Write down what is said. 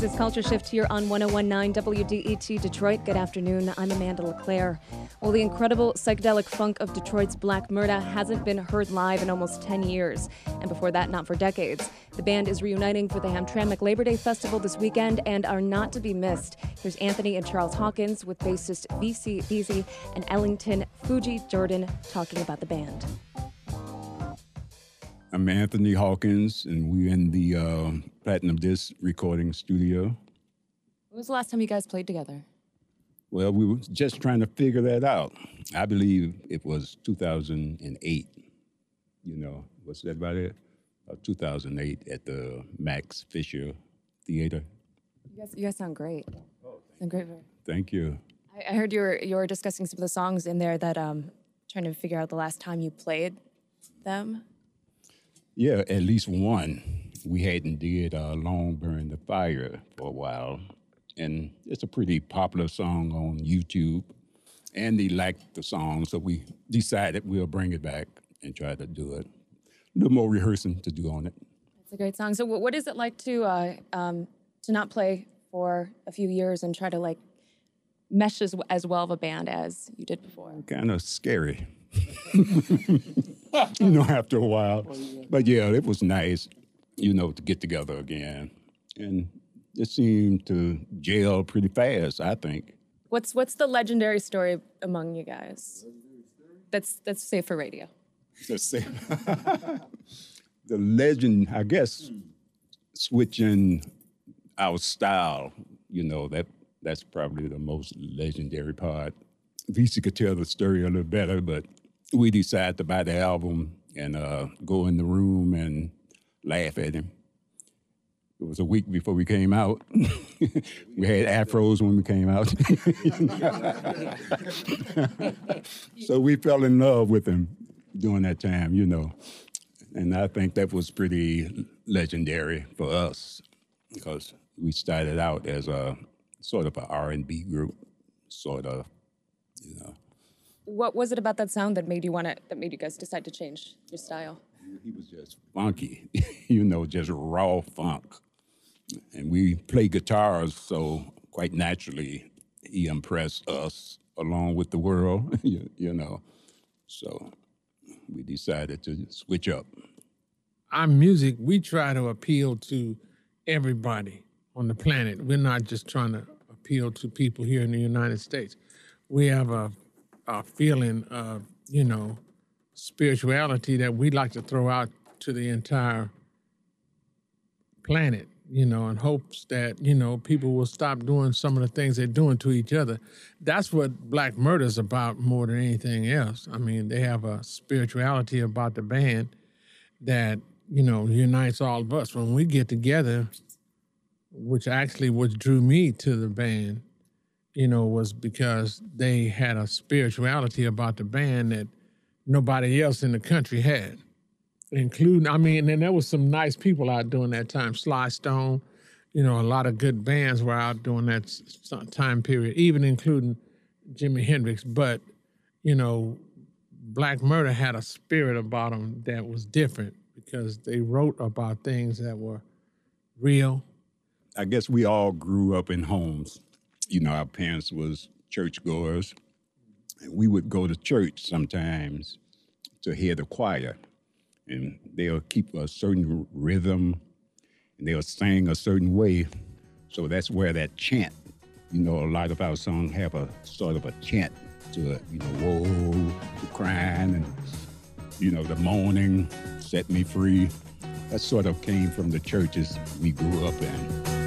This is Culture Shift here on 1019 WDET Detroit. Good afternoon. I'm Amanda LeClaire. Well, the incredible psychedelic funk of Detroit's Black Merda hasn't been heard live in almost 10 years, and before that, not for decades. The band is reuniting for the Hamtramck Labor Day Festival this weekend and are not to be missed. Here's Anthony and Charles Hawkins with bassist V.C. Beasy and Ellington Fuji Jordan talking about the band. I'm Anthony Hawkins, and we're in the Platinum Disc recording studio. When was the last time you guys played together? Well, we were just trying to figure that out. I believe it was 2008. You know, what's that about it? 2008 at the Max Fisher Theater. You guys sound great. Oh, thank you. I heard you were discussing some of the songs in there that trying to figure out the last time you played them. Yeah, at least one. We hadn't did Long Burn the Fire for a while, and it's a pretty popular song on YouTube, and they liked the song, so we decided we'll bring it back and try to do it. A little more rehearsing to do on it. That's a great song. So what is it like to not play for a few years and try to like mesh as well of a band as you did before? Kind of scary. You know, after a while. But yeah, it was nice, you know, to get together again. And it seemed to gel pretty fast, I think. What's the legendary story among you guys? That's safe for radio. That's safe. The legend, I guess, switching our style, you know, that's probably the most legendary part. Visa could tell the story a little better, but we decided to buy the album and go in the room and laugh at him. It was a week before we came out. We had afros when we came out. So we fell in love with him during that time, you know. And I think that was pretty legendary for us because we started out as a sort of an R&B group, sort of, you know. What was it about that sound that made you guys decide to change your style? He was just funky, you know, just raw funk. And we play guitars, so quite naturally, he impressed us along with the world, you know. So we decided to switch up. Our music, we try to appeal to everybody on the planet. We're not just trying to appeal to people here in the United States. We have a feeling of, you know, spirituality that we'd like to throw out to the entire planet, you know, in hopes that, you know, people will stop doing some of the things they're doing to each other. That's what Black Merda's about more than anything else. I mean, they have a spirituality about the band that, you know, unites all of us. When we get together, which actually what drew me to the band, you know, was because they had a spirituality about the band that nobody else in the country had, including, I mean, and there was some nice people out during that time. Sly Stone, you know, a lot of good bands were out during that time period, even including Jimi Hendrix. But, you know, Black Merda had a spirit about them that was different because they wrote about things that were real. I guess we all grew up in homes. You know, our parents was churchgoers, and we would go to church sometimes to hear the choir, and they'll keep a certain rhythm, and they'll sing a certain way, so that's where that chant, you know, a lot of our songs have a sort of a chant to it, you know, whoa, the crying, and, you know, the moaning, set me free. That sort of came from the churches we grew up in.